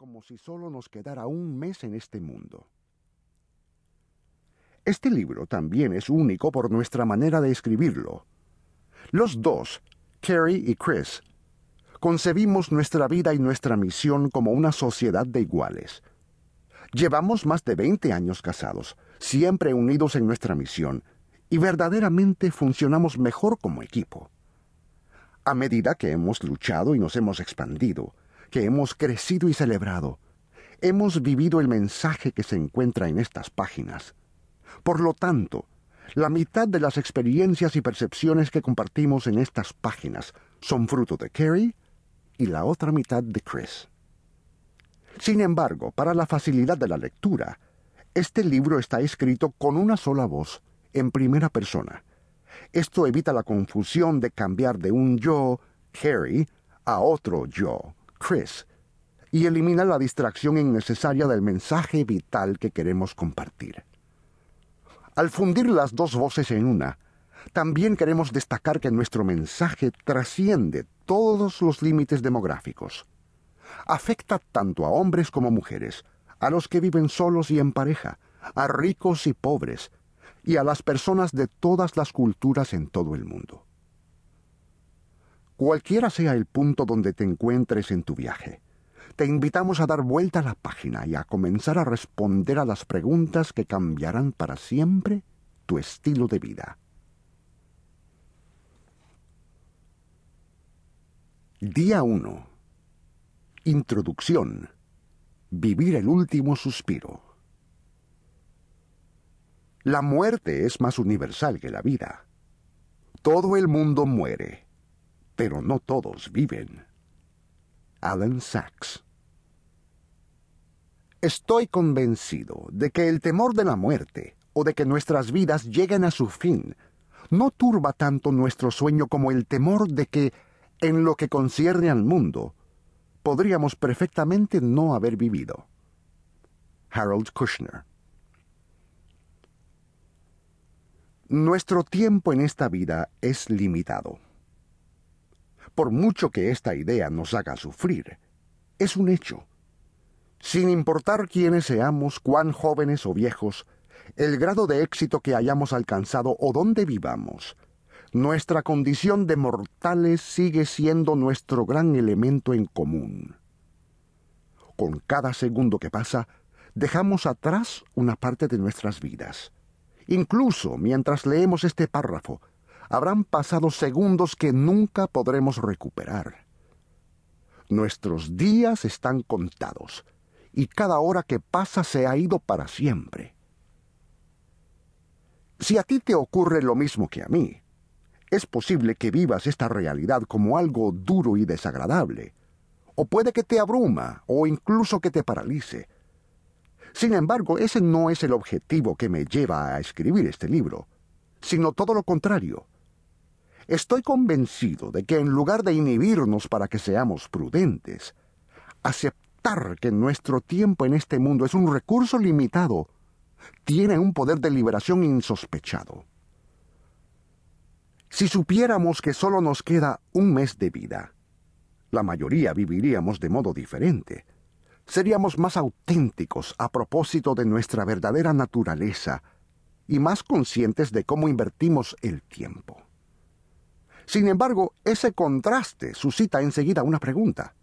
como si solo nos quedara un mes en este mundo. Este libro también es único por nuestra manera de escribirlo. Los dos, Kerry y Chris, concebimos nuestra vida y nuestra misión como una sociedad de iguales. Llevamos más de 20 años casados, siempre unidos en nuestra misión, y verdaderamente funcionamos mejor como equipo. A medida que hemos luchado y nos hemos expandido, que hemos crecido y celebrado, hemos vivido el mensaje que se encuentra en estas páginas. Por lo tanto, la mitad de las experiencias y percepciones que compartimos en estas páginas son fruto de Kerry y la otra mitad de Chris. Sin embargo, para la facilidad de la lectura, este libro está escrito con una sola voz, en primera persona. Esto evita la confusión de cambiar de un yo, Kerry, a otro yo, Chris, y elimina la distracción innecesaria del mensaje vital que queremos compartir. Al fundir las dos voces en una, también queremos destacar que nuestro mensaje trasciende todos los límites demográficos. Afecta tanto a hombres como mujeres, a los que viven solos y en pareja, a ricos y pobres, y a las personas de todas las culturas en todo el mundo. Cualquiera sea el punto donde te encuentres en tu viaje, te invitamos a dar vuelta a la página y a comenzar a responder a las preguntas que cambiarán para siempre tu estilo de vida. Día 1. Introducción. Vivir el último suspiro. La muerte es más universal que la vida. Todo el mundo muere, pero no todos viven. Alan Sachs. Estoy convencido de que el temor de la muerte o de que nuestras vidas lleguen a su fin no turba tanto nuestro sueño como el temor de que, en lo que concierne al mundo, podríamos perfectamente no haber vivido. Harold Kushner. Nuestro tiempo en esta vida es limitado. Por mucho que esta idea nos haga sufrir, es un hecho. Sin importar quiénes seamos, cuán jóvenes o viejos, el grado de éxito que hayamos alcanzado o dónde vivamos, nuestra condición de mortales sigue siendo nuestro gran elemento en común. Con cada segundo que pasa, dejamos atrás una parte de nuestras vidas. Incluso mientras leemos este párrafo, habrán pasado segundos que nunca podremos recuperar. Nuestros días están contados, y cada hora que pasa se ha ido para siempre. Si a ti te ocurre lo mismo que a mí, es posible que vivas esta realidad como algo duro y desagradable, o puede que te abruma, o incluso que te paralice. Sin embargo, ese no es el objetivo que me lleva a escribir este libro, sino todo lo contrario. Estoy convencido de que en lugar de inhibirnos para que seamos prudentes, aceptar que nuestro tiempo en este mundo es un recurso limitado, tiene un poder de liberación insospechado. Si supiéramos que solo nos queda un mes de vida, la mayoría viviríamos de modo diferente. Seríamos más auténticos a propósito de nuestra verdadera naturaleza y más conscientes de cómo invertimos el tiempo. Sin embargo, ese contraste suscita enseguida una pregunta.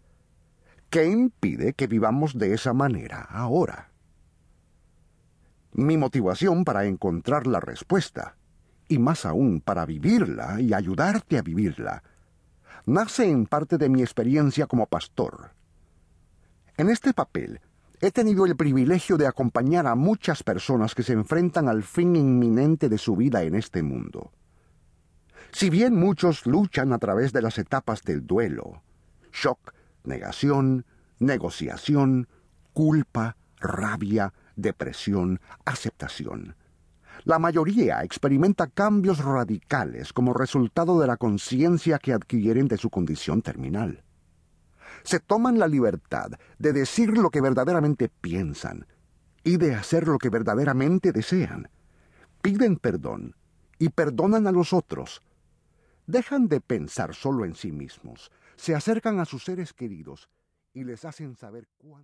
¿Qué impide que vivamos de esa manera ahora? Mi motivación para encontrar la respuesta, y más aún para vivirla y ayudarte a vivirla, nace en parte de mi experiencia como pastor. En este papel, he tenido el privilegio de acompañar a muchas personas que se enfrentan al fin inminente de su vida en este mundo. Si bien muchos luchan a través de las etapas del duelo, shock, negación, negociación, culpa, rabia, depresión, aceptación, la mayoría experimenta cambios radicales como resultado de la conciencia que adquieren de su condición terminal. Se toman la libertad de decir lo que verdaderamente piensan y de hacer lo que verdaderamente desean. Piden perdón y perdonan a los otros. Dejan de pensar solo en sí mismos, se acercan a sus seres queridos y les hacen saber cuánto.